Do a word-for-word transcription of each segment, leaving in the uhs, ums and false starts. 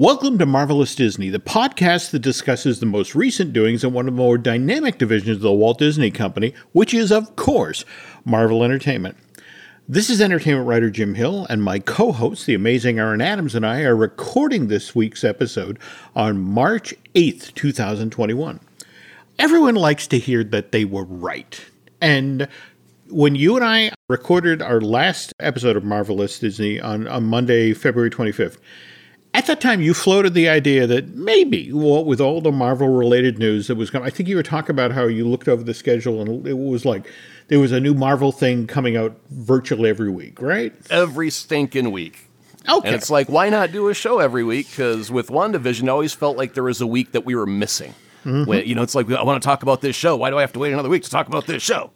Welcome to Marvelous Disney, the podcast that discusses the most recent doings in one of the more dynamic divisions of the Walt Disney Company, which is, of course, Marvel Entertainment. This is entertainment writer Jim Hill, and my co-host, the amazing Aaron Adams, and I are recording this week's episode on March eighth, twenty twenty-one. Everyone likes to hear that they were right, and when you and I recorded our last episode of Marvelous Disney on, on Monday, February twenty-fifth, at that time, you floated the idea that maybe, well, with all the Marvel-related news that was coming, I think you were talking about how you looked over the schedule and it was like there was a new Marvel thing coming out virtually every week, right? Every stinking week. Okay. And it's like, why not do a show every week? Because with WandaVision, it always felt like there was a week that we were missing. Mm-hmm. When, you know, it's like, I want to talk about this show. Why do I have to wait another week to talk about this show?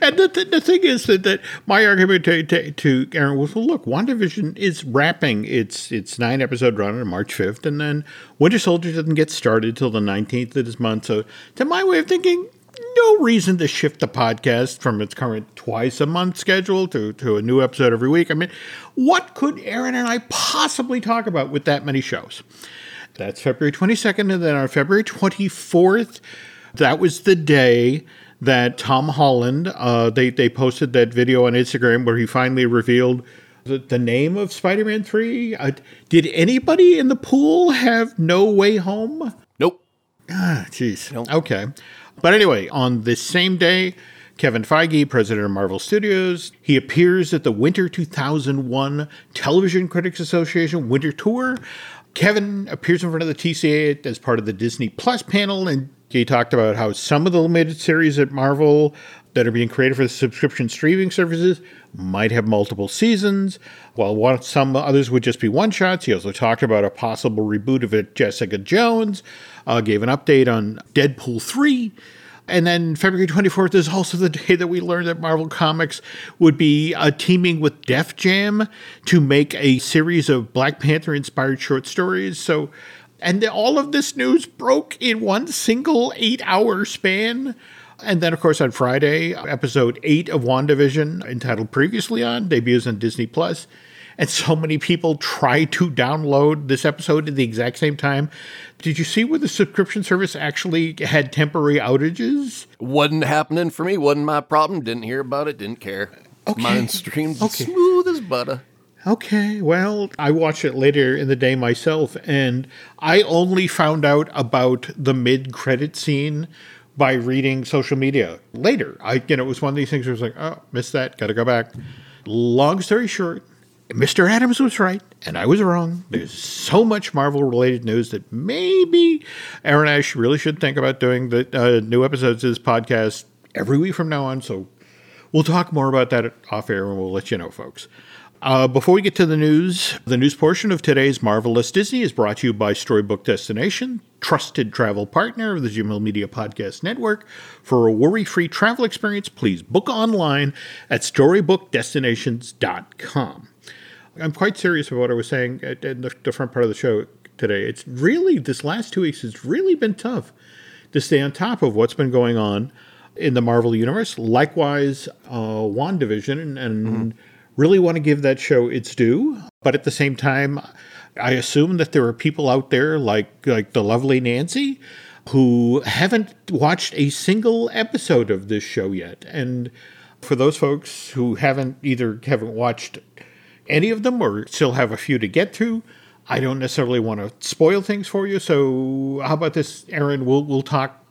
And the, th- the thing is that, that my argument to, to, to Aaron was, well, look, WandaVision is wrapping its its nine-episode run on March fifth, and then Winter Soldier doesn't get started till the nineteenth of this month. So to my way of thinking, no reason to shift the podcast from its current twice-a-month schedule to, to a new episode every week. I mean, what could Aaron and I possibly talk about with that many shows? That's February twenty-second, and then on February twenty-fourth, that was the day that Tom Holland, uh, they, they posted that video on Instagram where he finally revealed the, the name of Spider-Man three. Uh, did anybody in the pool have No Way Home? Nope. Ah, jeez. Nope. Okay. But anyway, on this same day, Kevin Feige, president of Marvel Studios, he appears at the Winter two thousand one Television Critics Association Winter Tour. Kevin appears in front of the T C A as part of the Disney Plus panel, and he talked about how some of the limited series at Marvel that are being created for the subscription streaming services might have multiple seasons, while one, some others would just be one-shots. He also talked about a possible reboot of it, Jessica Jones, uh, gave an update on Deadpool three. And then February twenty-fourth is also the day that we learned that Marvel Comics would be uh, teaming with Def Jam to make a series of Black Panther-inspired short stories. So... And all of this news broke in one single eight-hour span. And then, of course, on Friday, episode eight of WandaVision, entitled Previously On, debuts on Disney Plus. And so many people try to download this episode at the exact same time. Did you see where the subscription service actually had temporary outages? Wasn't happening for me. Wasn't my problem. Didn't hear about it. Didn't care. Okay. Mine streamed okay. Smooth as butter. Okay, well, I watched it later in the day myself, and I only found out about the mid-credit scene by reading social media later. I, you know, it was one of these things where it was like, oh, missed that, got to go back. Long story short, Mister Adams was right, and I was wrong. There's so much Marvel-related news that maybe Aaron and I really should think about doing the uh, new episodes of this podcast every week from now on, so we'll talk more about that off-air, and we'll let you know, folks. Uh, before we get to the news, the news portion of today's Marvelous Disney is brought to you by Storybook Destination, trusted travel partner of the Jim Hill Media Podcast Network. For a worry-free travel experience, please book online at storybook destinations dot com. I'm quite serious about what I was saying at, at the front part of the show today. It's really, this last two weeks, it's really been tough to stay on top of what's been going on in the Marvel Universe. Likewise, uh, WandaVision and... and mm-hmm. Really want to give that show its due, but at the same time, I assume that there are people out there like like the lovely Nancy who haven't watched a single episode of this show yet. And for those folks who haven't either haven't watched any of them or still have a few to get to, I don't necessarily want to spoil things for you. So how about this, Aaron? We'll we'll talk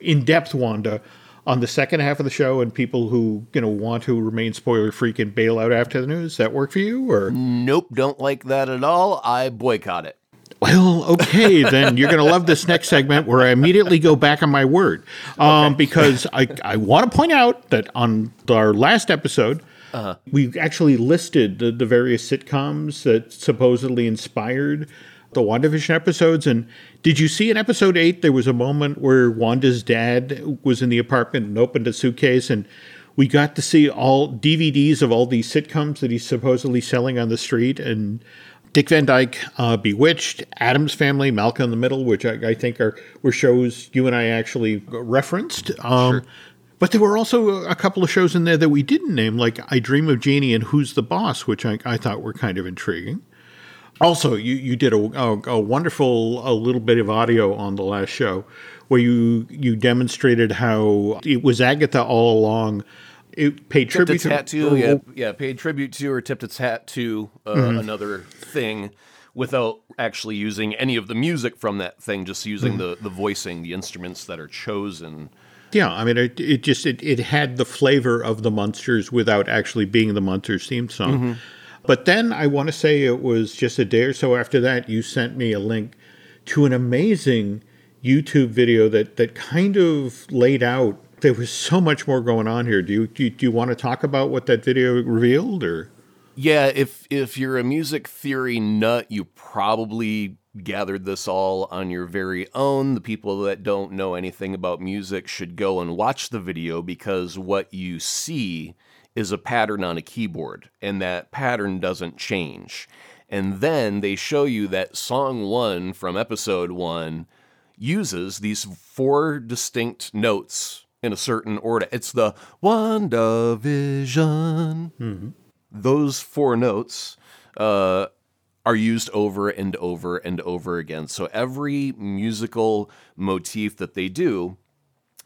in depth, Wanda, on the second half of the show, and people who, you know, want to remain spoiler freak and bail out after the news. Does that work for you? Or nope, don't like that at all. I boycott it. Well, okay, then you're going to love this next segment where I immediately go back on my word. Um, okay. Because I, I want to point out that on our last episode, uh-huh. we actually listed the, the various sitcoms that supposedly inspired the WandaVision episodes. And did you see in episode eight, there was a moment where Wanda's dad was in the apartment and opened a suitcase, and we got to see all D V Ds of all these sitcoms that he's supposedly selling on the street, and Dick Van Dyke, uh, Bewitched, Addams Family, Malcolm in the Middle, which I, I think are were shows you and I actually referenced. Um, sure. But there were also a couple of shows in there that we didn't name, like I Dream of Jeannie and Who's the Boss, which I, I thought were kind of intriguing. Also, you, you did a, a, a wonderful a little bit of audio on the last show where you, you demonstrated how it was Agatha all along. It paid tribute its to hat to, yeah, yeah, paid tribute to or tipped its hat to uh, mm-hmm. another thing without actually using any of the music from that thing, just using mm-hmm. the, the voicing, the instruments that are chosen. Yeah, I mean, it, it just it, it had the flavor of the Munsters without actually being the Munsters theme song. Mm-hmm. But then I want to say it was just a day or so after that, you sent me a link to an amazing YouTube video that, that kind of laid out there was so much more going on here. Do you, do you do you want to talk about what that video revealed, or? Yeah, if if you're a music theory nut, you probably gathered this all on your very own. The people that don't know anything about music should go and watch the video, because what you see is a pattern on a keyboard, and that pattern doesn't change. And then they show you that song one from episode one uses these four distinct notes in a certain order. It's the WandaVision. Mm-hmm. Those four notes uh, are used over and over and over again. So every musical motif that they do,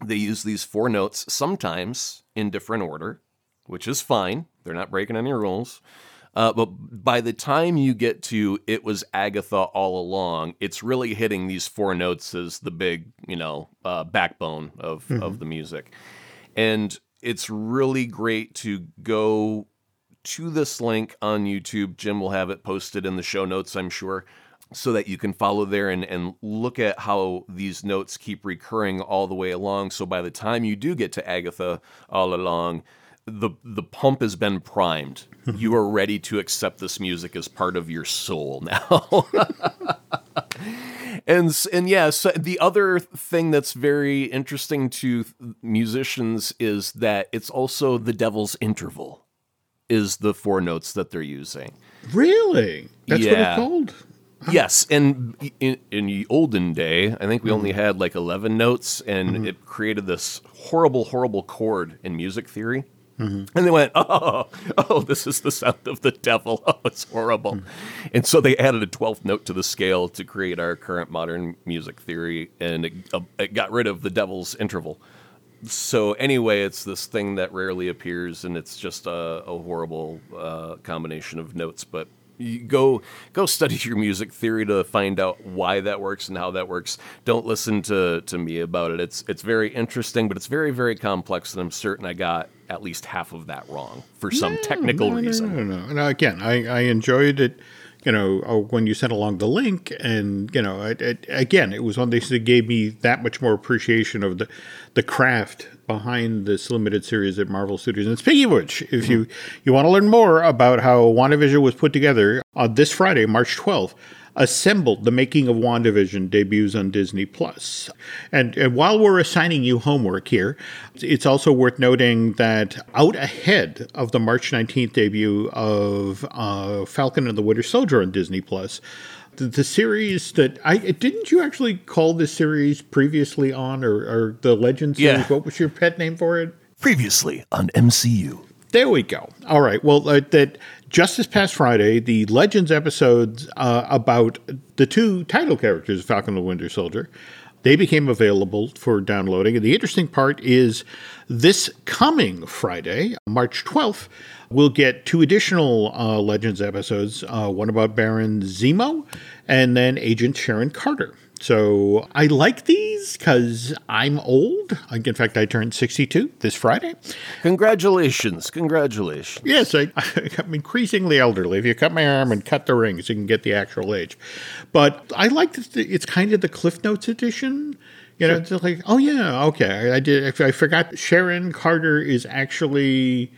they use these four notes, sometimes in different order, which is fine. They're not breaking any rules. Uh, but by the time you get to It Was Agatha All Along, it's really hitting these four notes as the big, you know, uh, backbone of, mm-hmm. of the music. And it's really great to go to this link on YouTube. Jim will have it posted in the show notes, I'm sure, so that you can follow there and, and look at how these notes keep recurring all the way along. So by the time you do get to Agatha All Along, the the pump has been primed. You are ready to accept this music as part of your soul now. and and yeah, so the other thing that's very interesting to musicians is that it's also the devil's interval is the four notes that they're using. Really? That's yeah. what it's called? Yes, and in, in the olden day, I think we only had like eleven notes, and mm-hmm. it created this horrible, horrible chord in music theory. Mm-hmm. And they went, oh, oh, this is the sound of the devil. Oh, it's horrible. Mm-hmm. And so they added a twelfth note to the scale to create our current modern music theory, and it, uh, it got rid of the devil's interval. So anyway, it's this thing that rarely appears, and it's just a, a horrible uh, combination of notes, but you go go study your music theory to find out why that works and how that works. Don't listen to, to me about it. It's it's very interesting, but it's very, very complex, and I'm certain I got at least half of that wrong for some no, technical no, no, reason. No, no, no. Now, again, I, I enjoyed it, you know, when you sent along the link, and, you know, it, it, again, it was on this that gave me that much more appreciation of the, the craft behind this limited series at Marvel Studios. And speaking of which, if mm-hmm. you, you want to learn more about how WandaVision was put together, on uh, this Friday, March twelfth, Assembled, The Making of WandaVision debuts on Disney Plus. And, and while we're assigning you homework here, it's also worth noting that out ahead of the March nineteenth debut of uh, Falcon and the Winter Soldier on Disney Plus, the, the series that I didn't you actually call this series previously on or, or the Legends series? Yeah. What was your pet name for it? Previously on M C U. There we go. All right. Well, uh, that just this past Friday, the Legends episodes uh, about the two title characters of Falcon and the Winter Soldier, they became available for downloading. And the interesting part is this coming Friday, March twelfth, we'll get two additional uh, Legends episodes, uh, one about Baron Zemo and then Agent Sharon Carter. So I like these because I'm old. In fact, I turned sixty-two this Friday. Congratulations. Congratulations. Yes, I, I'm increasingly elderly. If you cut my arm and cut the rings, you can get the actual age. But I like that it's kind of the Cliff Notes edition. You know, sure. It's like, oh, yeah, okay. I did. I forgot Sharon Carter is actually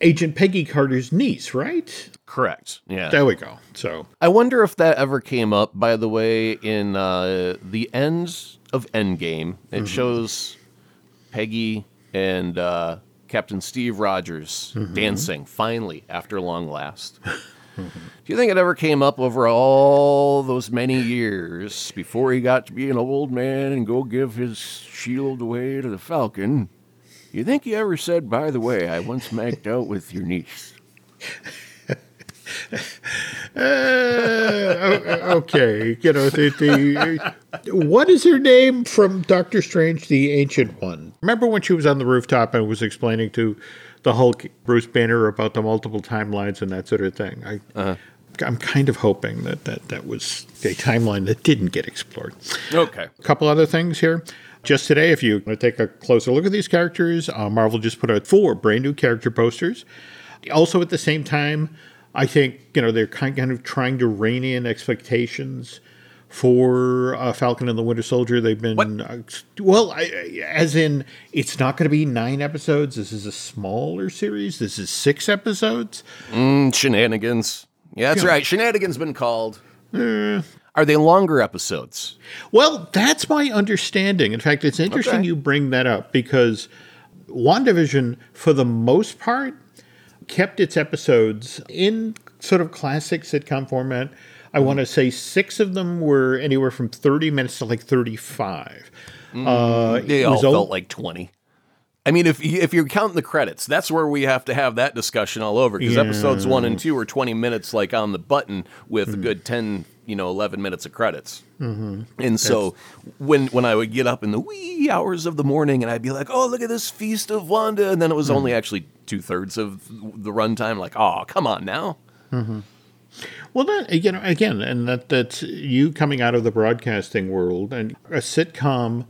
Agent Peggy Carter's niece, right? Correct. Yeah. There we go. So I wonder if that ever came up, by the way, in uh, the end of Endgame. It mm-hmm. shows Peggy and uh, Captain Steve Rogers mm-hmm. dancing, finally, after long last. mm-hmm. Do you think it ever came up over all those many years before he got to be an old man and go give his shield away to the Falcon? You think he ever said, by the way, I once macked out with your niece? uh, okay, you know, the, the, what is her name from Doctor Strange, the Ancient One? Remember when she was on the rooftop and was explaining to the Hulk, Bruce Banner, about the multiple timelines and that sort of thing? I, uh-huh. I'm kind of hoping that, that that was a timeline that didn't get explored. Okay. A couple other things here. Just today, if you want to take a closer look at these characters, uh, Marvel just put out four brand new character posters. Also at the same time, I think, you know, they're kind of trying to rein in expectations for uh, Falcon and the Winter Soldier. They've been, uh, well, I, I, as in, it's not going to be nine episodes. This is a smaller series. This is six episodes. Mm, shenanigans. Yeah, that's right. Shenanigans been called. Uh, Are they longer episodes? Well, that's my understanding. In fact, it's interesting okay. you bring that up because WandaVision, for the most part, kept its episodes in sort of classic sitcom format. I mm-hmm. want to say six of them were anywhere from thirty minutes to like thirty-five. Mm-hmm. Uh, they all felt old- like twenty. I mean, if if you're counting the credits, that's where we have to have that discussion all over, because yeah. episodes one and two are twenty minutes, like on the button, with mm-hmm. a good ten, you know, eleven minutes of credits. Mm-hmm. And so that's... when when I would get up in the wee hours of the morning and I'd be like, oh, look at this Feast of Wanda. And then it was mm-hmm. only actually two thirds of the runtime. Like, oh, come on now. Mm-hmm. Well, that, you know, again, and that that's you coming out of the broadcasting world, and a sitcom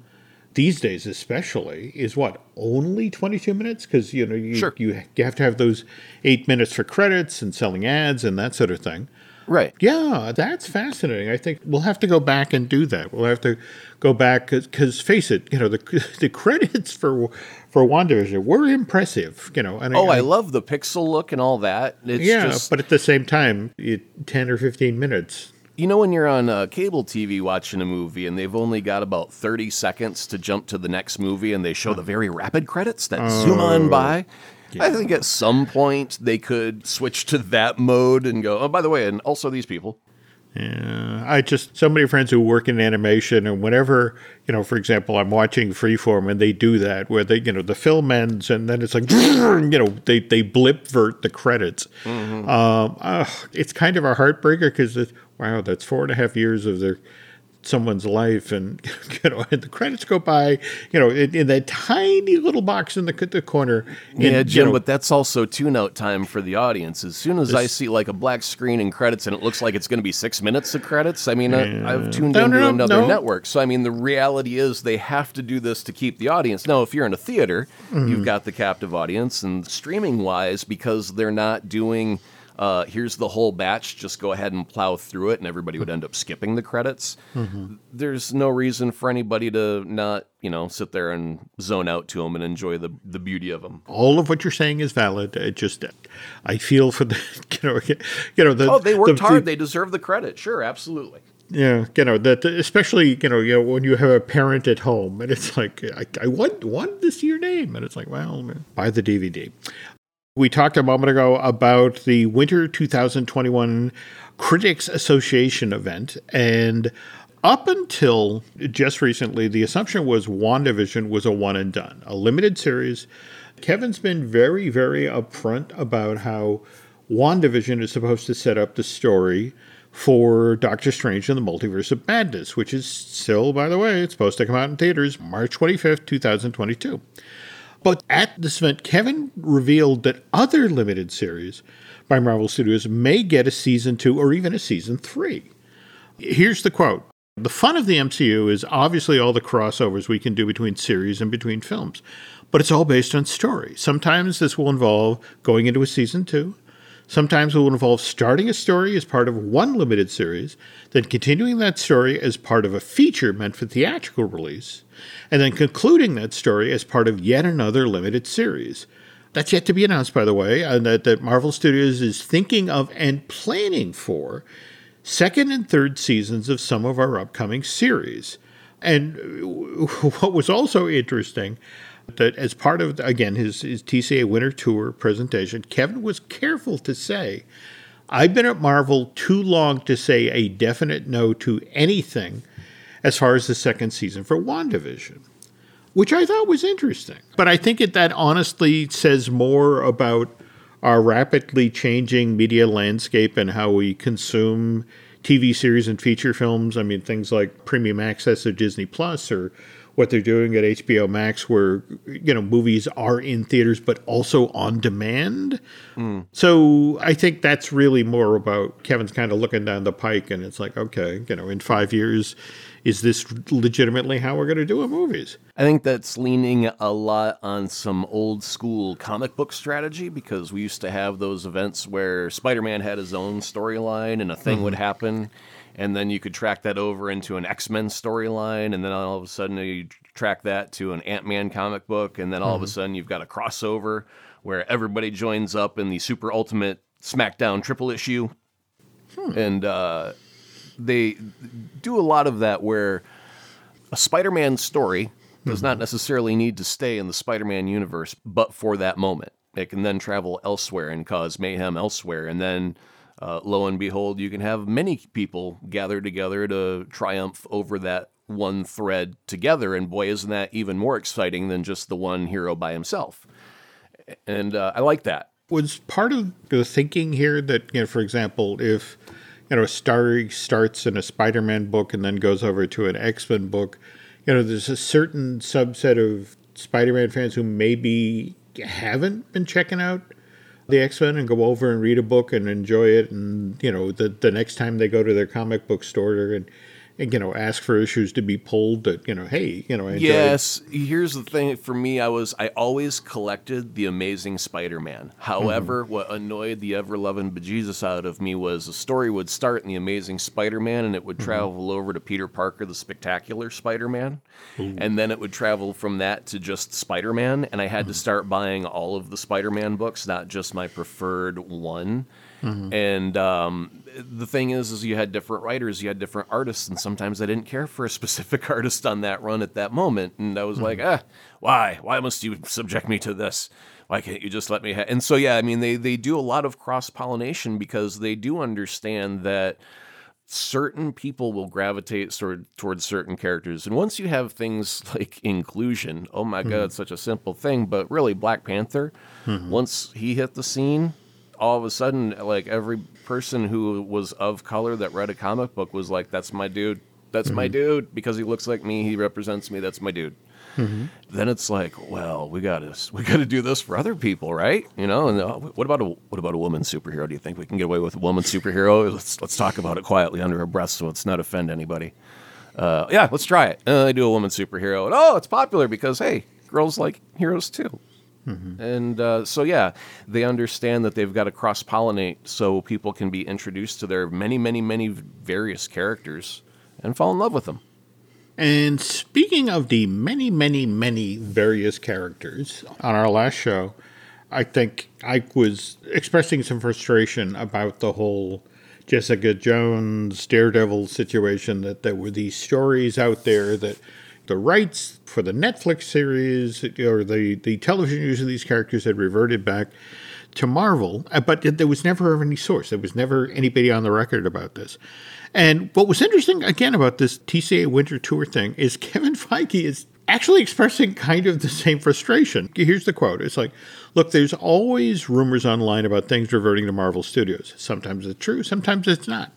these days especially, is what, only twenty-two minutes? Because, you know, you, sure. you you have to have those eight minutes for credits and selling ads and that sort of thing. Right. Yeah, that's fascinating. I think we'll have to go back and do that. We'll have to go back because, face it, you know, the the credits for for WandaVision were impressive, you know. And oh, I, I love the pixel look and all that. It's yeah, just... but at the same time, it, ten or fifteen minutes. You know when you're on uh, cable T V watching a movie and they've only got about thirty seconds to jump to the next movie and they show the very rapid credits that oh, zoom on by? Yeah. I think at some point they could switch to that mode and go, oh, by the way, and also these people. Yeah, I just, so many friends who work in animation, and whenever, you know, for example, I'm watching Freeform and they do that where they, you know, the film ends and then it's like, you know, they, they blipvert the credits. Mm-hmm. Um, uh, it's kind of a heartbreaker because it's, wow, that's four and a half years of their someone's life, and you know, and the credits go by, you know, in, in that tiny little box in the, the corner. And, yeah, Jim, you know, but that's also tune-out time for the audience. As soon as this, I see like a black screen and credits, and it looks like it's going to be six minutes of credits. I mean, yeah. I, I've tuned no, into no, another no. network, so I mean, the reality is they have to do this to keep the audience. Now, if you're in a theater, mm-hmm. you've got the captive audience, and streaming-wise, because they're not doing. Uh, here's the whole batch, just go ahead and plow through it, and everybody would end up skipping the credits. Mm-hmm. There's no reason for anybody to not, you know, sit there and zone out to them and enjoy the, the beauty of them. All of what you're saying is valid. It just, I feel for the, you know, you know the, oh, they worked the, hard. The, they deserve the credit. Sure, absolutely. Yeah, you know, that especially, you know, you know, when you have a parent at home, and it's like, I, I want, want to see your name. And it's like, well, buy the D V D. We talked a moment ago about the Winter twenty twenty-one Critics Association event, and up until just recently, the assumption was WandaVision was a one and done, a limited series. Kevin's been very, very upfront about how WandaVision is supposed to set up the story for Doctor Strange and the Multiverse of Madness, which is still, by the way, it's supposed to come out in theaters March twenty-fifth, twenty twenty-two. But at this event, Kevin revealed that other limited series by Marvel Studios may get a season two or even a season three. Here's the quote. The fun of the M C U is obviously all the crossovers we can do between series and between films, but it's all based on story. Sometimes this will involve going into a season two. Sometimes it will involve starting a story as part of one limited series, then continuing that story as part of a feature meant for theatrical release, and then concluding that story as part of yet another limited series. That's yet to be announced, by the way, and that, that Marvel Studios is thinking of and planning for second and third seasons of some of our upcoming series. And what was also interesting, that as part of, again, his, his T C A Winter Tour presentation, Kevin was careful to say, I've been at Marvel too long to say a definite no to anything as far as the second season for WandaVision, which I thought was interesting. But I think it, that honestly says more about our rapidly changing media landscape and how we consume T V series and feature films. I mean, things like premium access of Disney Plus or what they're doing at H B O Max, where, you know, movies are in theaters, but also on demand. Mm. So I think that's really more about Kevin's kind of looking down the pike and it's like, okay, you know, in five years, is this legitimately how we're going to do our movies? I think that's leaning a lot on some old school comic book strategy, because we used to have those events where Spider-Man had his own storyline and a thing mm. would happen. And then you could track that over into an X-Men storyline, and then all of a sudden you track that to an Ant-Man comic book, and then all mm-hmm. of a sudden you've got a crossover where everybody joins up in the Super Ultimate SmackDown triple issue. Hmm. And uh, they do a lot of that where a Spider-Man story does mm-hmm. not necessarily need to stay in the Spider-Man universe, but for that moment. It can then travel elsewhere and cause mayhem elsewhere, and then... Uh, lo and behold, you can have many people gather together to triumph over that one thread together. And boy, isn't that even more exciting than just the one hero by himself. And uh, I like that. Was part of the thinking here that, you know, for example, if, you know, a story starts in a Spider-Man book and then goes over to an X-Men book, you know, there's a certain subset of Spider-Man fans who maybe haven't been checking out the X-Men and go over and read a book and enjoy it, and, you know, the the next time they go to their comic book store and, and you know, ask for issues to be pulled that, you know, hey, you know, I enjoy yes it. Here's the thing for me, I was I always collected the Amazing Spider-Man. However, mm-hmm. what annoyed the ever-loving bejesus out of me was a story would start in the Amazing Spider-Man and it would mm-hmm. travel over to Peter Parker, the Spectacular Spider-Man. Ooh. And then it would travel from that to just Spider-Man, and I had mm-hmm. to start buying all of the Spider-Man books, not just my preferred one. Mm-hmm. And um, the thing is, is you had different writers, you had different artists, and sometimes I didn't care for a specific artist on that run at that moment. And I was mm-hmm. like, ah, why? Why must you subject me to this? Why can't you just let me have? And so, yeah, I mean, they, they do a lot of cross-pollination because they do understand that certain people will gravitate sort towards certain characters. And once you have things like inclusion, oh my mm-hmm. God, such a simple thing, but really Black Panther, mm-hmm. once he hit the scene... all of a sudden, like, every person who was of color that read a comic book was like, that's my dude. That's mm-hmm. my dude. Because he looks like me. He represents me. That's my dude. Mm-hmm. Then it's like, well, we got to we got to do this for other people, right? You know, and uh, what about a what about a woman superhero? Do you think we can get away with a woman superhero? Let's let's talk about it quietly under our breath so let's not offend anybody. Uh, yeah, let's try it. And I do a woman superhero. And, oh, it's popular because, hey, girls like heroes, too. Mm-hmm. And uh, so, yeah, they understand that they've got to cross-pollinate so people can be introduced to their many, many, many various characters and fall in love with them. And speaking of the many, many, many various characters, on our last show, I think I was expressing some frustration about the whole Jessica Jones, Daredevil situation, that there were these stories out there that... the rights for the Netflix series or the, the television use of these characters had reverted back to Marvel, but there was never any source. There was never anybody on the record about this. And what was interesting, again, about this T C A Winter Tour thing is Kevin Feige is actually expressing kind of the same frustration. Here's the quote. It's like, look, there's always rumors online about things reverting to Marvel Studios. Sometimes it's true, sometimes it's not.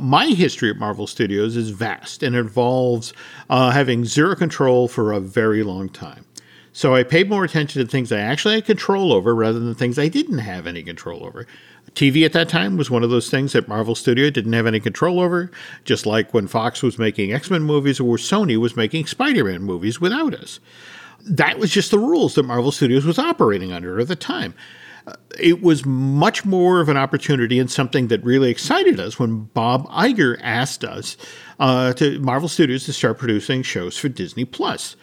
My history at Marvel Studios is vast and involves uh, having zero control for a very long time. So I paid more attention to things I actually had control over rather than things I didn't have any control over. T V at that time was one of those things that Marvel Studios didn't have any control over, just like when Fox was making X-Men movies or Sony was making Spider-Man movies without us. That was just the rules that Marvel Studios was operating under at the time. It was much more of an opportunity and something that really excited us when Bob Iger asked us uh, to Marvel Studios to start producing shows for Disney Plus.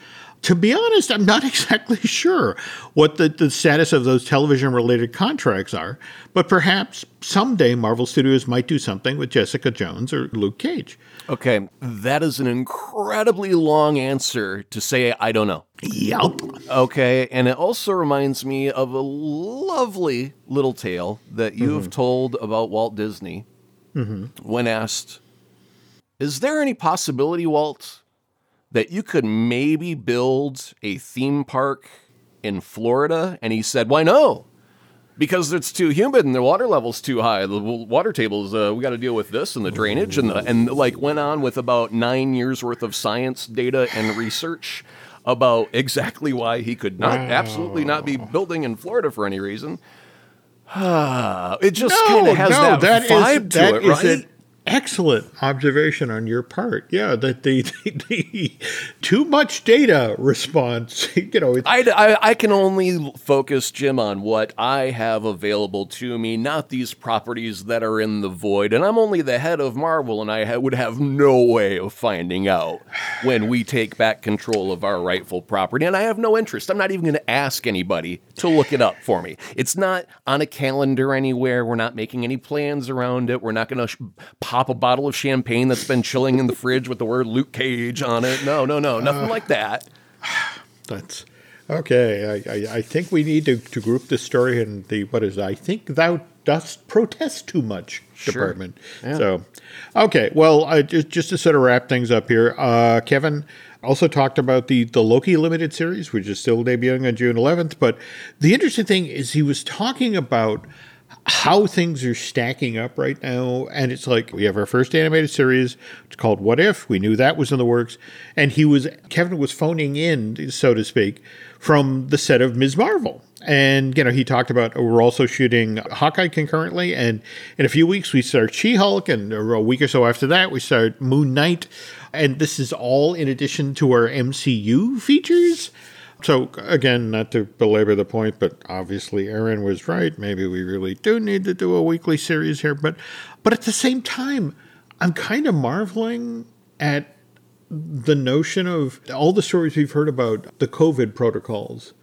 To be honest, I'm not exactly sure what the, the status of those television-related contracts are, but perhaps someday Marvel Studios might do something with Jessica Jones or Luke Cage. Okay, that is an incredibly long answer to say I don't know. Yup. Okay, and it also reminds me of a lovely little tale that you mm-hmm. have told about Walt Disney mm-hmm. when asked, is there any possibility, Walt, that you could maybe build a theme park in Florida? And he said, why no? because it's too humid and the water level's too high. The water tables, uh, we got to deal with this and the drainage and the, and like went on with about nine years worth of science data and research about exactly why he could not, wow. absolutely not be building in Florida for any reason. It just no, kind of has no, that, that vibe is, to that it, right? Is an excellent observation on your part. Yeah, that the, the, the too much data response. You know, I, I I can only focus, Jim, on what I have available to me, not these properties that are in the void. And I'm only the head of Marvel, and I ha- would have no way of finding out when we take back control of our rightful property. And I have no interest. I'm not even going to ask anybody to look it up for me. It's not on a calendar anywhere. We're not making any plans around it. We're not going to sh- pop a bottle of champagne that's been chilling in the fridge with the word Luke Cage on it. No, no, no, nothing uh, like that. That's okay. I, I, I think we need to, to group this story in the what is I think thou dost protest too much sure. department. Yeah. So, okay. Well, I, just just to sort of wrap things up here, uh, Kevin also talked about the the Loki limited series, which is still debuting on June eleventh. But the interesting thing is he was talking about how things are stacking up right now. And it's like, we have our first animated series. It's called What If? We knew that was in the works. And he was, Kevin was phoning in, so to speak, from the set of Miz Marvel. And, you know, he talked about, we're also shooting Hawkeye concurrently. And in a few weeks, we start She-Hulk. And a week or so after that, we start Moon Knight. And this is all in addition to our M C U features. So, again, not to belabor the point, but obviously Aaron was right. Maybe we really do need to do a weekly series here. But but at the same time, I'm kind of marveling at the notion of all the stories we've heard about the COVID protocols,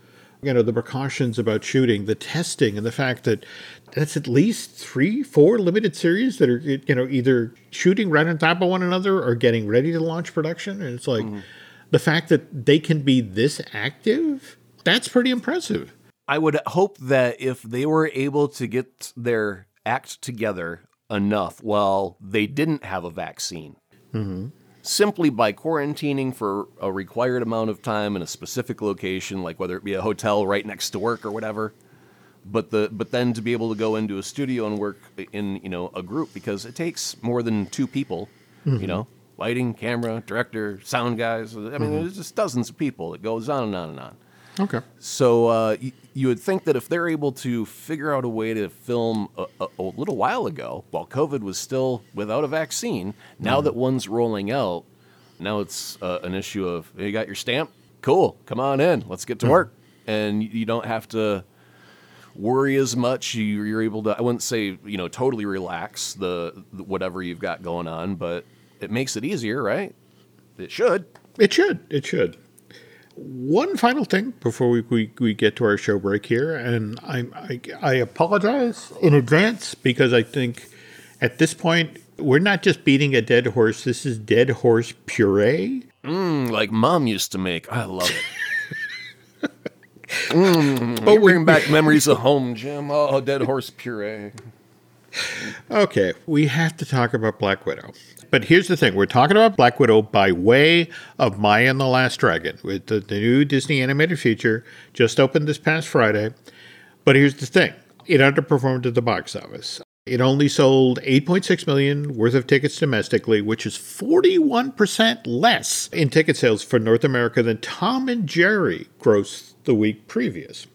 you know, the precautions about shooting, the testing, and the fact that that's at least three, four limited series that are, you know, either shooting right on top of one another or getting ready to launch production. And it's like... Mm-hmm. The fact that they can be this active, that's pretty impressive. I would hope that if they were able to get their act together enough while they didn't have a vaccine, mm-hmm. simply by quarantining for a required amount of time in a specific location, like whether it be a hotel right next to work or whatever, but the but then to be able to go into a studio and work in, you know, a group, because it takes more than two people, mm-hmm. you know. Lighting, camera, director, sound guys. I mean, mm-hmm. there's just dozens of people. It goes on and on and on. Okay. So uh, you, you would think that if they're able to figure out a way to film a, a, a little while ago, while COVID was still without a vaccine, now mm. that one's rolling out, now it's uh, an issue of, hey, you got your stamp? Cool. Come on in. Let's get to mm. work. And you don't have to worry as much. You, you're able to, I wouldn't say, you know, totally relax the, the whatever you've got going on, but... It makes it easier, right? It should. It should. It should. One final thing before we, we, we get to our show break here, and I, I I apologize in advance because I think at this point we're not just beating a dead horse. This is dead horse puree. Mmm, like Mom used to make. I love it. Mmm. But bring back memories of home, Jim. Oh, dead horse puree. Okay, we have to talk about Black Widow. But here's the thing. We're talking about Black Widow by way of Raya and the Last Dragon, with the, the new Disney animated feature, just opened this past Friday. But here's the thing. It underperformed at the box office. It only sold eight point six million dollars worth of tickets domestically, which is forty-one percent less in ticket sales for North America than Tom and Jerry grossed the week previous.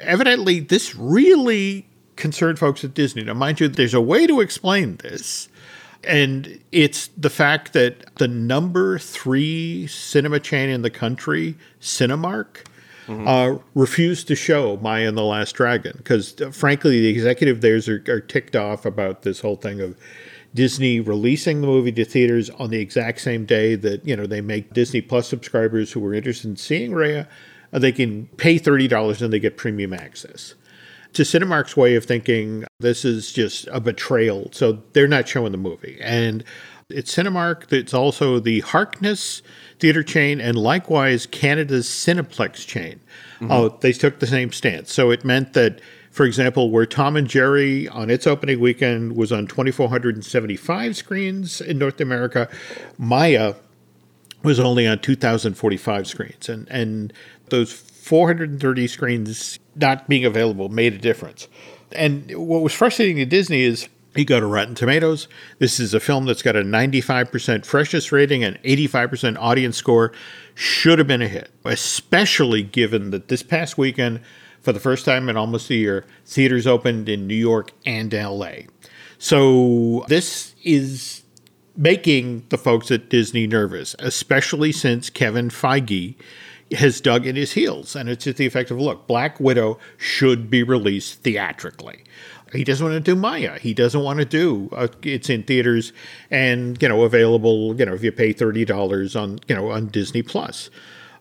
Evidently, this really... concerned folks at Disney. Now, mind you, there's a way to explain this, and it's the fact that the number three cinema chain in the country, Cinemark, mm-hmm. uh, refused to show Raya and the Last Dragon because, uh, frankly, the executive there are, are ticked off about this whole thing of Disney releasing the movie to theaters on the exact same day that, you know, they make Disney Plus subscribers who are interested in seeing Raya, uh, they can pay thirty dollars and they get premium access. To Cinemark's way of thinking, this is just a betrayal. So they're not showing the movie. And it's Cinemark. It's also the Harkness theater chain and likewise Canada's Cineplex chain. Mm-hmm. Uh, they took the same stance. So it meant that, for example, where Tom and Jerry on its opening weekend was on two thousand four hundred seventy-five screens in North America, Raya was only on two thousand forty-five screens. And and those four hundred thirty screens not being available made a difference. And what was frustrating to Disney is you go to Rotten Tomatoes. This is a film that's got a ninety-five percent freshness rating and eighty-five percent audience score. Should have been a hit, especially given that this past weekend, for the first time in almost a year, theaters opened in New York and L A. So this is making the folks at Disney nervous, especially since Kevin Feige has dug in his heels. And it's at the effect of, look, Black Widow should be released theatrically. He doesn't want to do Maya. He doesn't want to do uh, it's in theaters and, you know, available, you know, if you pay thirty dollars on, you know, on Disney Plus.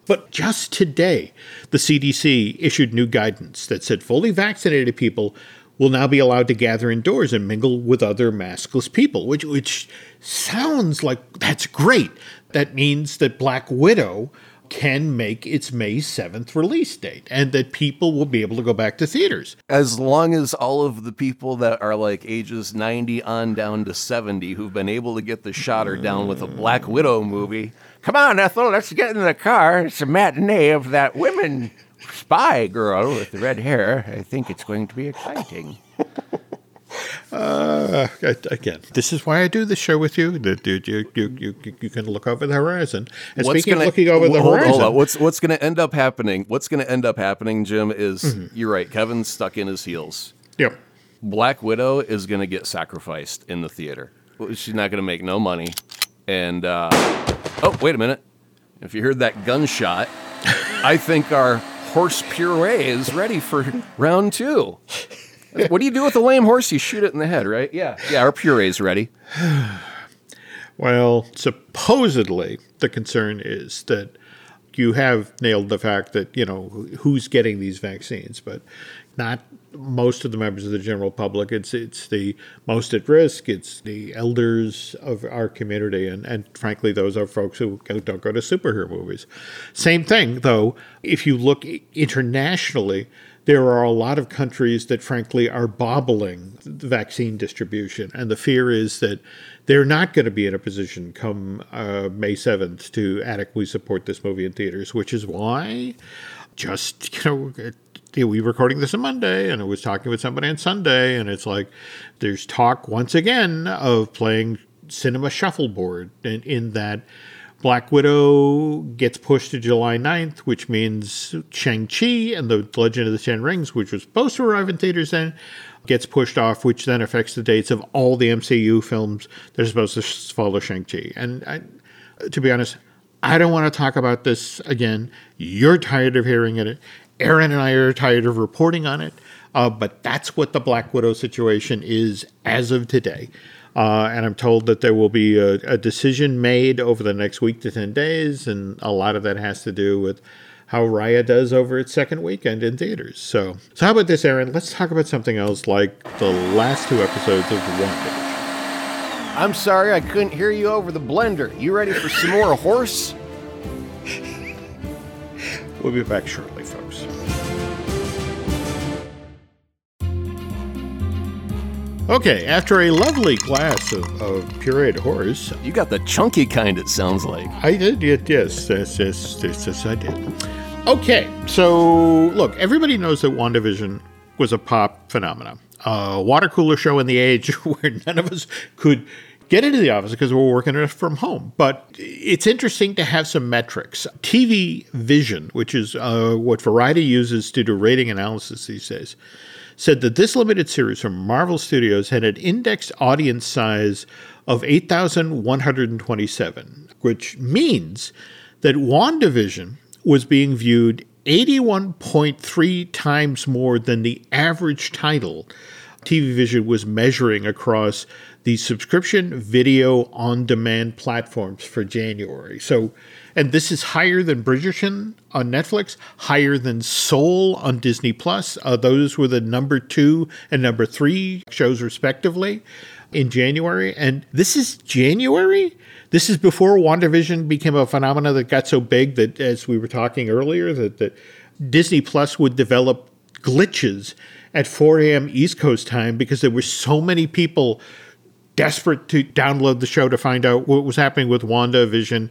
But just today, the C D C issued new guidance that said fully vaccinated people will now be allowed to gather indoors and mingle with other maskless people, which which sounds like that's great. That means that Black Widow can make its May seventh release date and that people will be able to go back to theaters. As long as all of the people that are like ages ninety on down to seventy who've been able to get the shot are down with a Black Widow movie. Come on, Ethel, let's get in the car. It's a matinee of that women spy girl with the red hair. I think it's going to be exciting. Uh, again, this is why I do this show with you. You, you, you, you, you can look over the horizon. And what's speaking gonna, of looking over the hold, horizon, hold on. What's what's going to end up happening? What's going to end up happening, Jim? Is mm-hmm. You're right. Kevin's stuck in his heels. Yep. Black Widow is going to get sacrificed in the theater. She's not going to make no money. And uh, oh, wait a minute! If you heard that gunshot, I think our horse puree is ready for round two. What do you do with a lame horse? You shoot it in the head, right? Yeah. Yeah, our puree's ready. Well, supposedly the concern is that you have nailed the fact that, you know, who's getting these vaccines, but not most of the members of the general public. It's it's the most at risk. It's the elders of our community. And, and frankly, those are folks who don't go to superhero movies. Same thing, though, if you look internationally, there are a lot of countries that, frankly, are bobbling the vaccine distribution. And the fear is that they're not going to be in a position come uh, May seventh to adequately support this movie in theaters, which is why just, you know, it, we were recording this on Monday, and I was talking with somebody on Sunday, and it's like there's talk once again of playing cinema shuffleboard in, in that Black Widow gets pushed to July ninth, which means Shang-Chi and the Legend of the Ten Rings, which was supposed to arrive in theaters then, gets pushed off, which then affects the dates of all the M C U films that are supposed to follow Shang-Chi. And I, to be honest, I don't want to talk about this again. You're tired of hearing it. Aaron and I are tired of reporting on it. Uh, but that's what the Black Widow situation is as of today. Uh, and I'm told that there will be a, a decision made over the next week to ten days, and a lot of that has to do with how Raya does over its second weekend in theaters. So, so how about this, Aaron? Let's talk about something else like the last two episodes of WandaVision. I'm sorry I couldn't hear you over the blender. You ready for some more horse? We'll be back shortly, folks. Okay, after a lovely glass of, of pureed horse. You got the chunky kind, it sounds like. I did, yes, yes, yes, yes, yes, I did. Okay, so look, everybody knows that WandaVision was a pop phenomenon. A water cooler show in the age where none of us could get into the office because we were working from home. But it's interesting to have some metrics. T V Vision, which is uh, what Variety uses to do rating analysis these days, said that this limited series from Marvel Studios had an indexed audience size of eight thousand one hundred twenty-seven, which means that WandaVision was being viewed eighty-one point three times more than the average title T V Vision was measuring across the subscription video on-demand platforms for January. So, and this is higher than Bridgerton on Netflix, higher than Soul on Disney Plus. Uh, those were the number two and number three shows respectively in January. And this is January? This is before WandaVision became a phenomenon that got so big that, as we were talking earlier, that, that Disney Plus would develop glitches at four a.m. East Coast time because there were so many people desperate to download the show to find out what was happening with WandaVision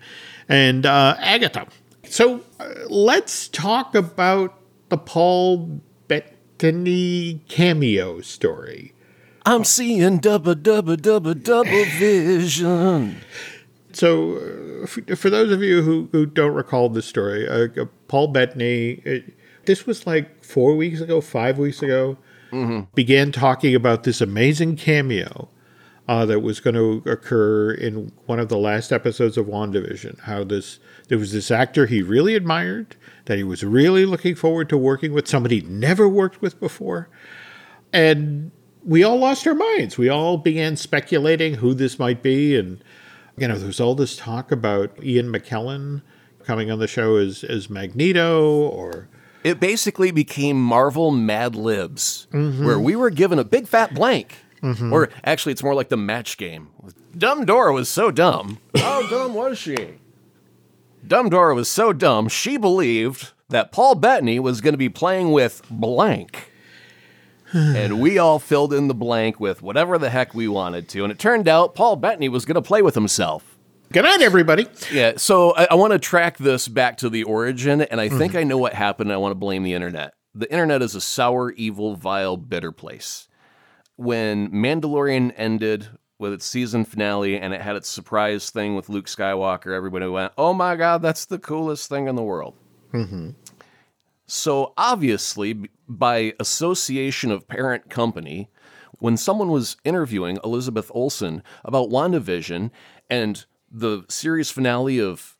and uh, Agatha. so uh, let's talk about the Paul Bettany cameo story. I'm seeing double, double, double, double vision. So uh, for, for those of you who, who don't recall this story, uh, Paul Bettany, it, this was like four weeks ago, five weeks ago, mm-hmm. began talking about this amazing cameo uh, that was going to occur in one of the last episodes of WandaVision, how this there was this actor he really admired, that he was really looking forward to working with, somebody he'd never worked with before. And we all lost our minds. We all began speculating who this might be. And, you know, there's all this talk about Ian McKellen coming on the show as, as Magneto or... It basically became Marvel Mad Libs, mm-hmm. where we were given a big fat blank. Mm-hmm. Or actually, it's more like the match game. Dumb Dora was so dumb. How dumb was she? Dumb Dora was so dumb, she believed that Paul Bettany was going to be playing with blank. And we all filled in the blank with whatever the heck we wanted to. And it turned out Paul Bettany was going to play with himself. Good night, everybody. Yeah, so I, I want to track this back to the origin, and I think mm. I know what happened, and I want to blame the internet. The internet is a sour, evil, vile, bitter place. When Mandalorian ended with its season finale, and it had its surprise thing with Luke Skywalker, everybody went, oh my God, that's the coolest thing in the world. Mm-hmm. So obviously, by association of parent company, when someone was interviewing Elizabeth Olsen about WandaVision and the series finale of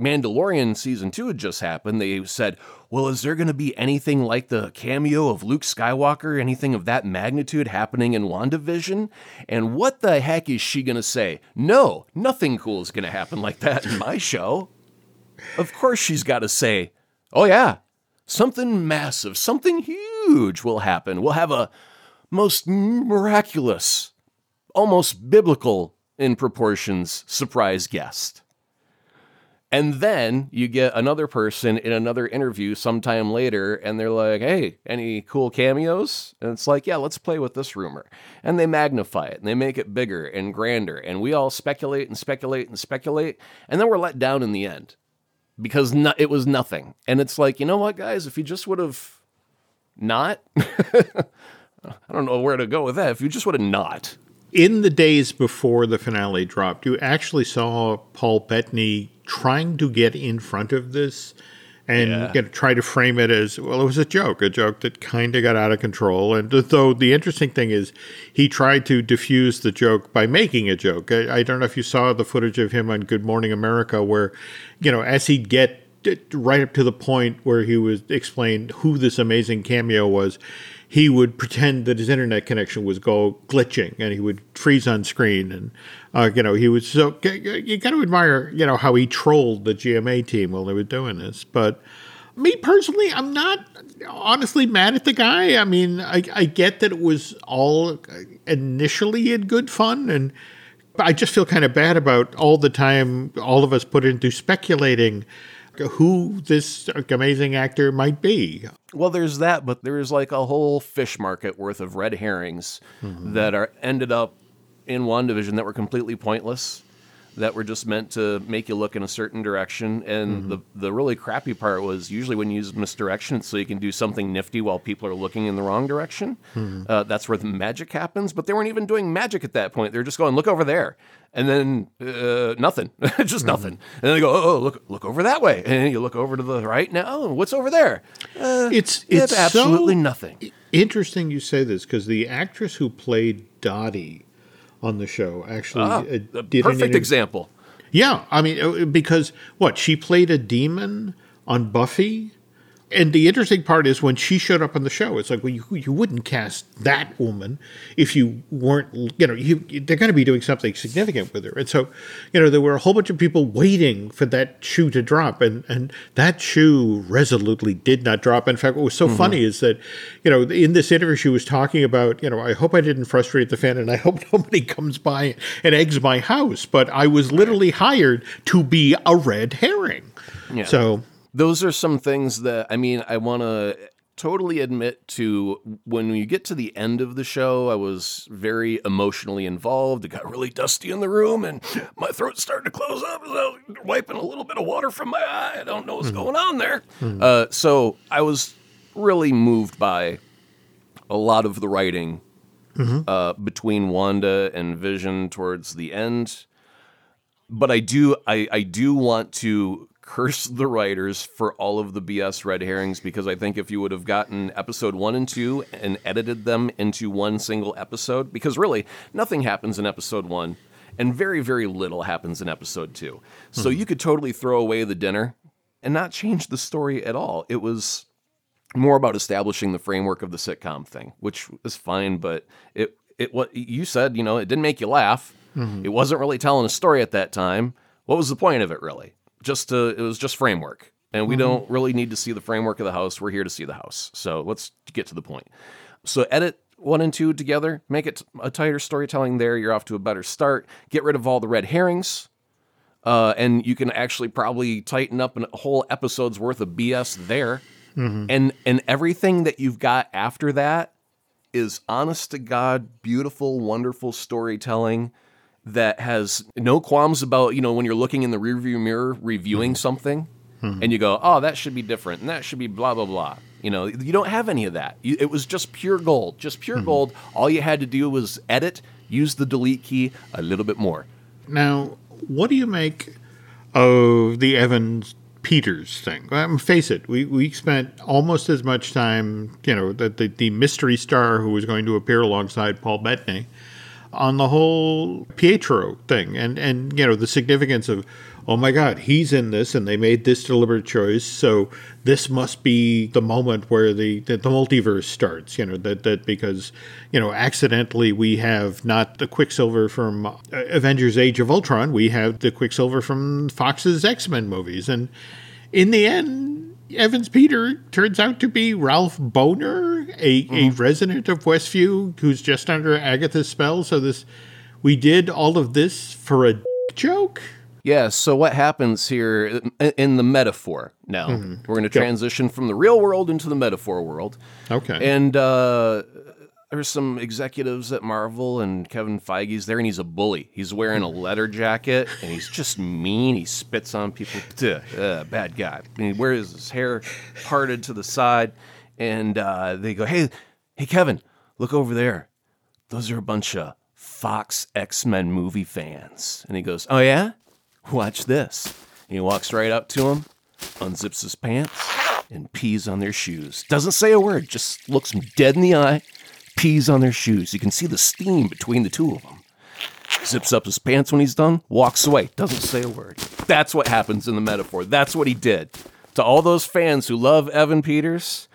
Mandalorian season two had just happened, they said, well, is there going to be anything like the cameo of Luke Skywalker, anything of that magnitude happening in WandaVision? And what the heck is she going to say? No, nothing cool is going to happen like that in my show. Of course she's got to say, oh yeah, something massive, something huge will happen. We'll have a most miraculous, almost biblical in proportions surprise guest. And then you get another person in another interview sometime later, and they're like, hey, any cool cameos? And it's like, yeah, let's play with this rumor. And they magnify it, and they make it bigger and grander, and we all speculate and speculate and speculate, and then we're let down in the end because no- it was nothing. And it's like, you know what, guys, if you just would have not, I don't know where to go with that, if you just would have not. In the days before the finale dropped, you actually saw Paul Bettany trying to get in front of this and yeah. you know, try to frame it as, well, it was a joke, a joke that kind of got out of control. And though the interesting thing is he tried to diffuse the joke by making a joke. I, I don't know if you saw the footage of him on Good Morning America where, you know, as he'd get right up to the point where he was explained who this amazing cameo was, he would pretend that his internet connection was go glitching, and he would freeze on screen. And, uh, you know, he was so – you got to admire, you know, how he trolled the G M A team while they were doing this. But me personally, I'm not honestly mad at the guy. I mean, I, I get that it was all initially in good fun, and I just feel kind of bad about all the time all of us put into speculating – who this amazing actor might be. Well, there's that, but there's like a whole fish market worth of red herrings mm-hmm. that are ended up in WandaVision that were completely pointless, that were just meant to make you look in a certain direction. And mm-hmm. the, the really crappy part was usually when you use misdirection, it's so you can do something nifty while people are looking in the wrong direction. Mm-hmm. Uh, that's where the magic happens. But they weren't even doing magic at that point. They're just going, look over there. And then uh, nothing, just nothing. Mm-hmm. And they go, oh, oh, look look over that way. And you look over to the right now. What's over there? Uh, it's it's, it's absolutely so nothing. Interesting you say this, because the actress who played Dottie on the show, actually ah, did a perfect an inter- example. Yeah, I mean, because what she played a demon on Buffy, and the interesting part is when she showed up on the show, it's like, well, you, you wouldn't cast that woman if you weren't, you know, you, they're going to be doing something significant with her, and so, you know, there were a whole bunch of people waiting for that shoe to drop, and and that shoe resolutely did not drop. In fact, what was so mm-hmm. funny is that, you know, in this interview she was talking about, you know, I hope I didn't frustrate the fan, and I hope nobody comes by and eggs my house, but I was literally hired to be a red herring. Yeah. So those are some things that, I mean, I want to totally admit to when you get to the end of the show, I was very emotionally involved. It got really dusty in the room and my throat started to close up. I was wiping a little bit of water from my eye. I don't know what's mm. going on there. Mm. Uh, so I was really moved by a lot of the writing mm-hmm. uh, between Wanda and Vision towards the end. But I do, I, I do want to curse the writers for all of the B S red herrings, because I think if you would have gotten episode one and two and edited them into one single episode, because really nothing happens in episode one and very, very little happens in episode two. So mm-hmm. you could totally throw away the dinner and not change the story at all. It was more about establishing the framework of the sitcom thing, which is fine, but it, it, what you said, you know, it didn't make you laugh. Mm-hmm. It wasn't really telling a story at that time. What was the point of it really? Just uh, it was just framework, and we mm-hmm. don't really need to see the framework of the house. We're here to see the house, so let's get to the point. So edit one and two together, make it a tighter storytelling there. You're off to a better start. Get rid of all the red herrings, uh, and you can actually probably tighten up a whole episode's worth of B S there. Mm-hmm. And and everything that you've got after that is honest to God, beautiful, wonderful storytelling that has no qualms about, you know, when you're looking in the rearview mirror reviewing something hmm. and you go, oh, that should be different and that should be blah, blah, blah. You know, you don't have any of that. You, it was just pure gold, just pure hmm. gold. All you had to do was edit, use the delete key a little bit more. Now, what do you make of the Evans-Peters thing? Um, face it, we, we spent almost as much time, you know, the, the, the mystery star who was going to appear alongside Paul Bettany on the whole Pietro thing and, and, you know, the significance of, oh, my God, he's in this and they made this deliberate choice. So this must be the moment where the, the, the multiverse starts, you know, that, that because, you know, accidentally we have not the Quicksilver from Avengers Age of Ultron. We have the Quicksilver from Fox's X-Men movies. And in the end, Evans-Peters turns out to be Ralph Boner, a, mm. a resident of Westview who's just under Agatha's spell. So this, we did all of this for a d- joke? Yeah, so what happens here in the metaphor now? Mm-hmm. We're going to transition yep. from the real world into the metaphor world. Okay. And uh, there's some executives at Marvel, and Kevin Feige's there, and he's a bully. He's wearing a leather jacket, and he's just mean. He spits on people. Uh, bad guy. And he wears his hair parted to the side, and uh, they go, hey, hey, Kevin, look over there. Those are a bunch of Fox X-Men movie fans. And he goes, oh, yeah? Watch this. And he walks right up to him, unzips his pants, and pees on their shoes. Doesn't say a word, just looks him dead in the eye. Pees on their shoes. You can see the steam between the two of them. Zips up his pants when he's done, walks away, doesn't say a word. That's what happens in the metaphor. That's what he did. To all those fans who love Evan Peters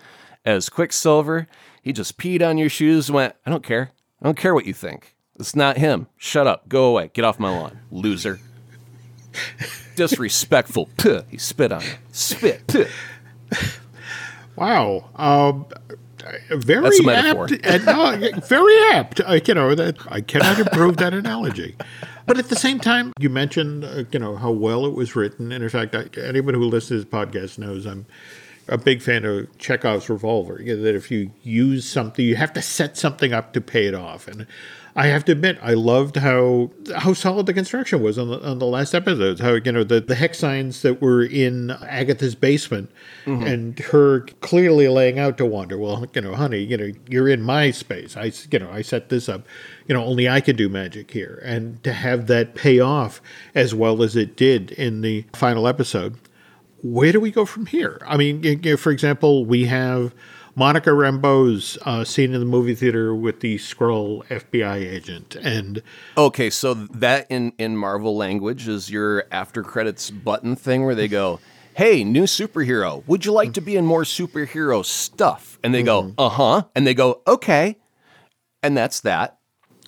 as Quicksilver, he just peed on your shoes and went, I don't care. I don't care what you think. It's not him. Shut up. Go away. Get off my lawn. Loser. Disrespectful. Puh. He spit on it. Spit. Puh. Wow. Um... Very That's a metaphor. apt, and, no, very apt. I, you know that I cannot improve that analogy. But at the same time, you mentioned uh, you know how well it was written, and in fact, I, anyone who listens to this podcast knows I'm a big fan of Chekhov's revolver. You know, that if you use something, you have to set something up to pay it off. And I have to admit, I loved how how solid the construction was on the on the last episode. How you know the, the hex signs that were in Agatha's basement, mm-hmm. and her clearly laying out to Wanda, well, you know, honey, you know, you're in my space. I you know I set this up. You know, only I could do magic here. And to have that pay off as well as it did in the final episode. Where do we go from here? I mean, for example, we have Monica Rambeau's uh, scene in the movie theater with the Skrull F B I agent. And okay, so that in, in Marvel language is your after credits button thing where they go, hey, new superhero, would you like to be in more superhero stuff? And they mm-hmm. go, uh-huh. And they go, okay. And that's that.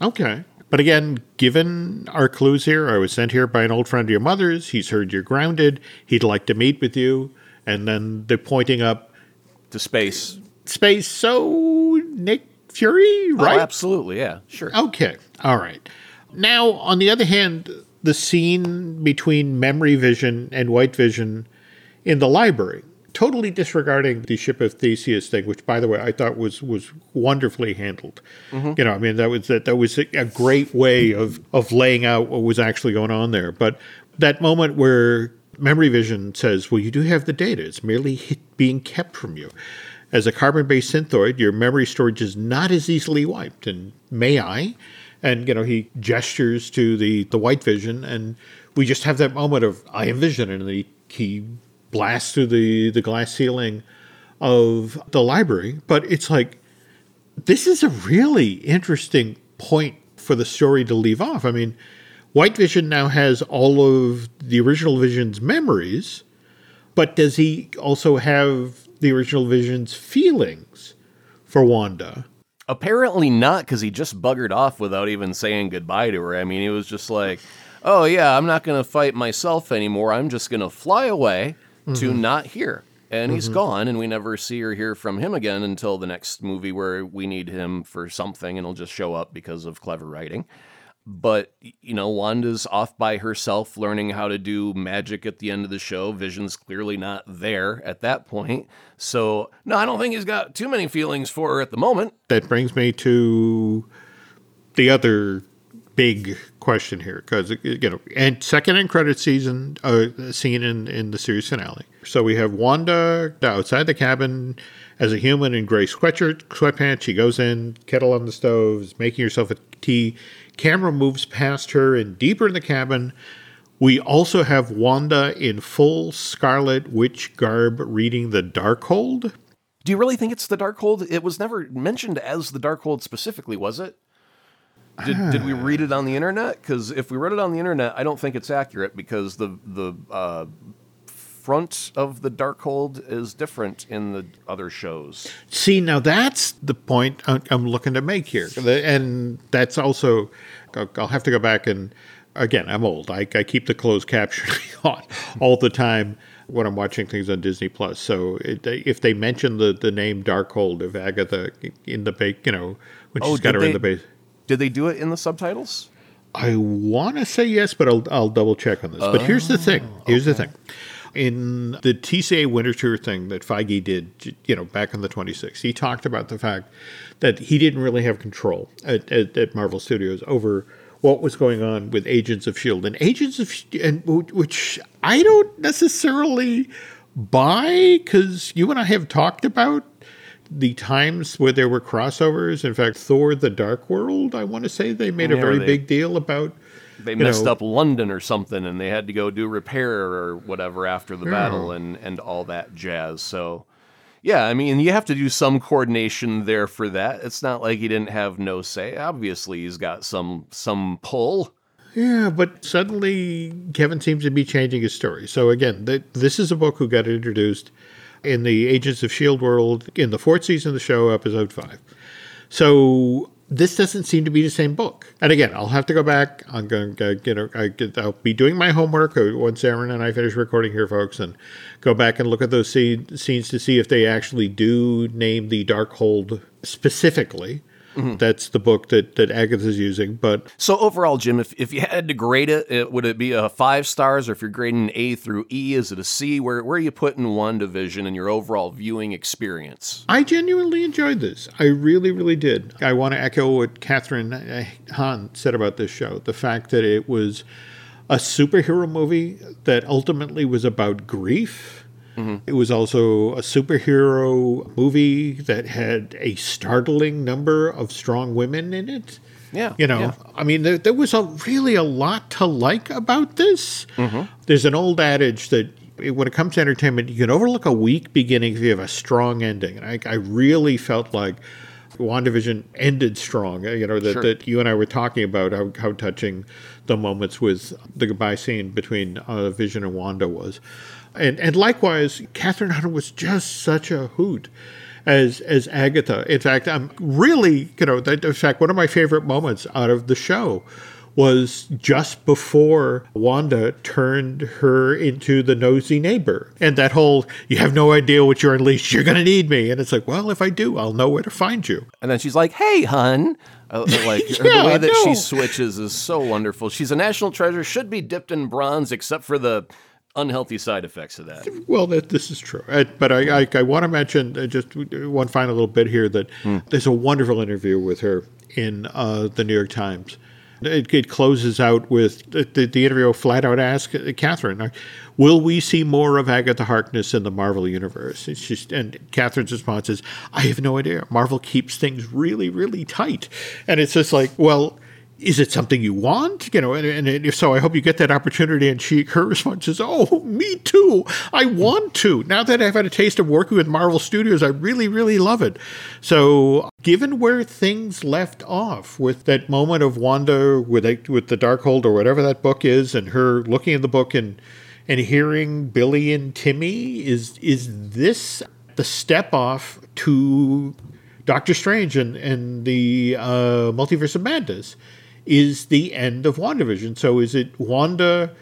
Okay. But again, given our clues here, I was sent here by an old friend of your mother's. He's heard you're grounded. He'd like to meet with you. And then they're pointing up. To space. Space. So Nick Fury, right? Oh, absolutely. Yeah, sure. Okay. All right. Now, on the other hand, the scene between Memory Vision and White Vision in the library totally disregarding the Ship of Theseus thing, which, by the way, I thought was was wonderfully handled. Mm-hmm. You know, I mean, that was that, that was a great way of of laying out what was actually going on there. But that moment where Memory Vision says, well, you do have the data. It's merely being kept from you. As a carbon-based synthoid, your memory storage is not as easily wiped. And may I? And, you know, he gestures to the, the white vision, and we just have that moment of, I am vision, and he, he blasts through the, the glass ceiling of the library. But it's like, this is a really interesting point for the story to leave off. I mean, White Vision now has all of the original Vision's memories, but does he also have the original Vision's feelings for Wanda? Apparently not, because he just buggered off without even saying goodbye to her. I mean, he was just like, oh, yeah, I'm not going to fight myself anymore. I'm just going to fly away mm-hmm. to not here. And mm-hmm. he's gone, and we never see or hear from him again until the next movie where we need him for something, and he'll just show up because of clever writing. But, you know, Wanda's off by herself learning how to do magic at the end of the show. Vision's clearly not there at that point. So, no, I don't think he's got too many feelings for her at the moment. That brings me to the other big question here. Because, you know, and second end credit season uh, scene in, in the series finale. So we have Wanda outside the cabin as a human in gray sweatshirt, sweatpants. She goes in, kettle on the stove, is making herself a tea. Camera moves past her and deeper in the cabin. We also have Wanda in full Scarlet Witch garb reading the Darkhold. Do you really think it's the Darkhold? It was never mentioned as the Darkhold specifically, was it? Did, ah. did we read it on the internet? Because if we read it on the internet, I don't think it's accurate because the the uh, front of the Darkhold is different in the other shows. See, now that's the point I'm looking to make here. And that's also, I'll have to go back and, again, I'm old. I, I keep the closed captioning on all the time when I'm watching things on Disney Plus. So it, if they mention the, the name Darkhold of Agatha in the base, you know, when she's oh, got her they, in the base. Did they do it in the subtitles? I want to say yes, but I'll, I'll double check on this. Oh, but here's the thing. Here's okay. the thing. In the T C A Winter Tour thing that Feige did, you know, back in the twenty-sixth, he talked about the fact that he didn't really have control at, at, at Marvel Studios over what was going on with Agents of S H I E L D and Agents of and which I don't necessarily buy because you and I have talked about the times where there were crossovers. In fact, Thor: The Dark World, I want to say they made yeah, a very they- big deal about. They messed you know, up London or something, and they had to go do repair or whatever after the yeah. battle and, and all that jazz. So, yeah, I mean, you have to do some coordination there for that. It's not like he didn't have no say. Obviously, he's got some some pull. Yeah, but suddenly Kevin seems to be changing his story. So, again, th- this is a book who got introduced in the Agents of S H I E L D world in the fourth season of the show, episode five. So this doesn't seem to be the same book. And again, I'll have to go back. I'm going to, you know, I, I'll be doing my homework once Aaron and I finish recording here, folks, and go back and look at those scene, scenes to see if they actually do name the Darkhold specifically. Mm-hmm. That's the book that, that Agatha's using. But so overall, Jim, if, if you had to grade it, it, would it be a five stars? Or if you're grading A through E, is it a C? Where, where are you putting WandaVision and your overall viewing experience? I genuinely enjoyed this. I really, really did. I want to echo what Catherine Hahn said about this show. The fact that it was a superhero movie that ultimately was about grief. Mm-hmm. It was also a superhero movie that had a startling number of strong women in it. Yeah. You know, yeah. I mean, there, there was a really a lot to like about this. Mm-hmm. There's an old adage that when it comes to entertainment, you can overlook a weak beginning if you have a strong ending. And I, I really felt like WandaVision ended strong. You know, that, sure. that you and I were talking about how, how touching the moments with the goodbye scene between uh, Vision and Wanda was. And and likewise, Catherine Hahn was just such a hoot as as Agatha. In fact, I'm really, you know, in fact, one of my favorite moments out of the show was just before Wanda turned her into the nosy neighbor. And that whole, you have no idea what you're unleashed, you're going to need me. And it's like, well, if I do, I'll know where to find you. And then she's like, hey, hun. Uh, like yeah, the way that no. she switches is so wonderful. She's a national treasure, should be dipped in bronze, except for the unhealthy side effects of that. Well, that, this is true. I, but I, I, I want to mention just one final little bit here that mm. there's a wonderful interview with her in uh, the New York Times. It, it closes out with the, the, the interviewer flat out asks Catherine, will we see more of Agatha Harkness in the Marvel Universe? It's just, and Catherine's response is, I have no idea. Marvel keeps things really, really tight. And it's just like, well, is it something you want? You know, and, and, and if so, I hope you get that opportunity. And she, her response is, oh, me too. I want to. Now that I've had a taste of working with Marvel Studios, I really, really love it. So given where things left off with that moment of Wanda with, with the Darkhold or whatever that book is, and her looking at the book and, and hearing Billy and Timmy, is, is this the step off to Doctor Strange and, and the uh, Multiverse of Madness? Is the end of WandaVision. So is it Wanda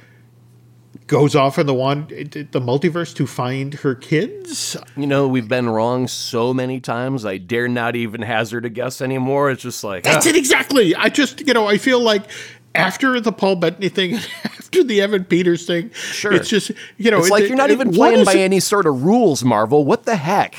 goes off in the wand, the multiverse to find her kids? You know, we've been wrong so many times. I dare not even hazard a guess anymore. It's just like... That's ah. it, exactly. I just, you know, I feel like after the Paul Bettany thing, after the Evan Peters thing, sure. it's just, you know... It's it, like you're not it, even playing by it? any sort of rules, Marvel. What the heck?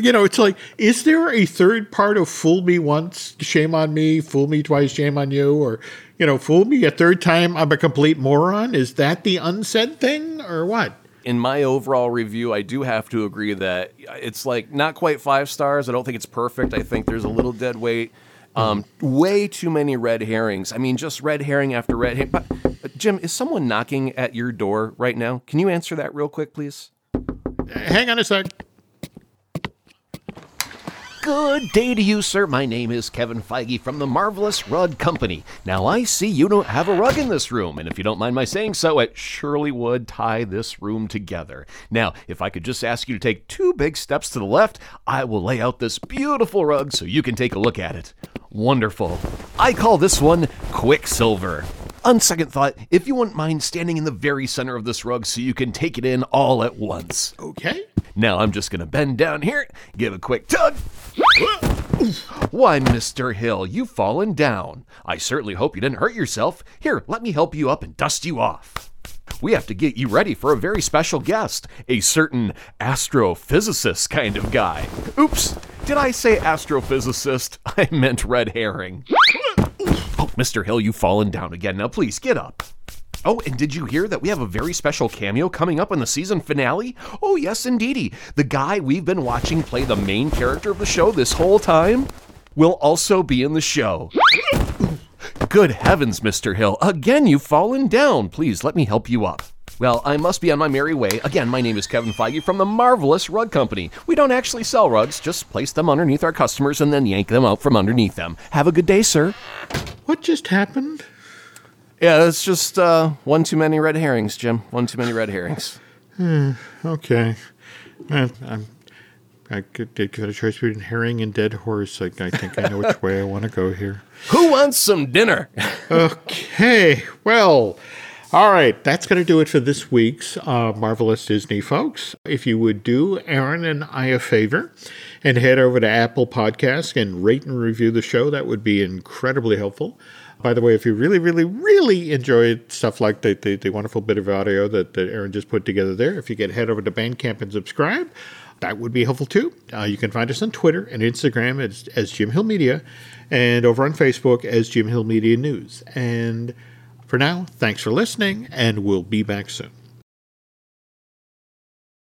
You know, it's like, is there a third part of fool me once, shame on me, fool me twice, shame on you, or, you know, fool me a third time, I'm a complete moron? Is that the unsaid thing, or what? In my overall review, I do have to agree that it's like not quite five stars. I don't think it's perfect. I think there's a little dead weight. Um, way too many red herrings. I mean, just red herring after red herring. But, but Jim, is someone knocking at your door right now? Can you answer that real quick, please? Hang on a sec. Good day to you, sir. My name is Kevin Feige from the Marvelous Rug Company. Now, I see you don't have a rug in this room, and if you don't mind my saying so, it surely would tie this room together. Now, if I could just ask you to take two big steps to the left, I will lay out this beautiful rug so you can take a look at it. Wonderful. I call this one Quicksilver. On second thought, if you wouldn't mind standing in the very center of this rug so you can take it in all at once. Okay. Now I'm just going to bend down here, give a quick tug. Why, Mister Hill, you've fallen down. I certainly hope you didn't hurt yourself. Here, let me help you up and dust you off. We have to get you ready for a very special guest, a certain astrophysicist kind of guy. Oops, did I say astrophysicist? I meant red herring. Oh, Mister Hill, you've fallen down again. Now please get up. Oh, and did you hear that we have a very special cameo coming up in the season finale? Oh, yes, indeedy. The guy we've been watching play the main character of the show this whole time will also be in the show. Good heavens, Mister Hill. Again, you've fallen down. Please let me help you up. Well, I must be on my merry way. Again, my name is Kevin Feige from the Marvelous Rug Company. We don't actually sell rugs, just place them underneath our customers and then yank them out from underneath them. Have a good day, sir. What just happened? Yeah, that's just uh, one too many red herrings, Jim. One too many red herrings. Hmm, okay. I, I'm, I did get a choice between herring and dead horse. I, I think I know which way I want to go here. Who wants some dinner? Okay, well... All right, that's going to do it for this week's uh, Marvelous Disney, folks. If you would do Aaron and I a favor and head over to Apple Podcasts and rate and review the show, that would be incredibly helpful. By the way, if you really, really, really enjoy stuff like the, the, the wonderful bit of audio that, that Aaron just put together there, if you could head over to Bandcamp and subscribe, that would be helpful too. Uh, you can find us on Twitter and Instagram as, as Jim Hill Media and over on Facebook as Jim Hill Media News. And... for now, thanks for listening, and we'll be back soon.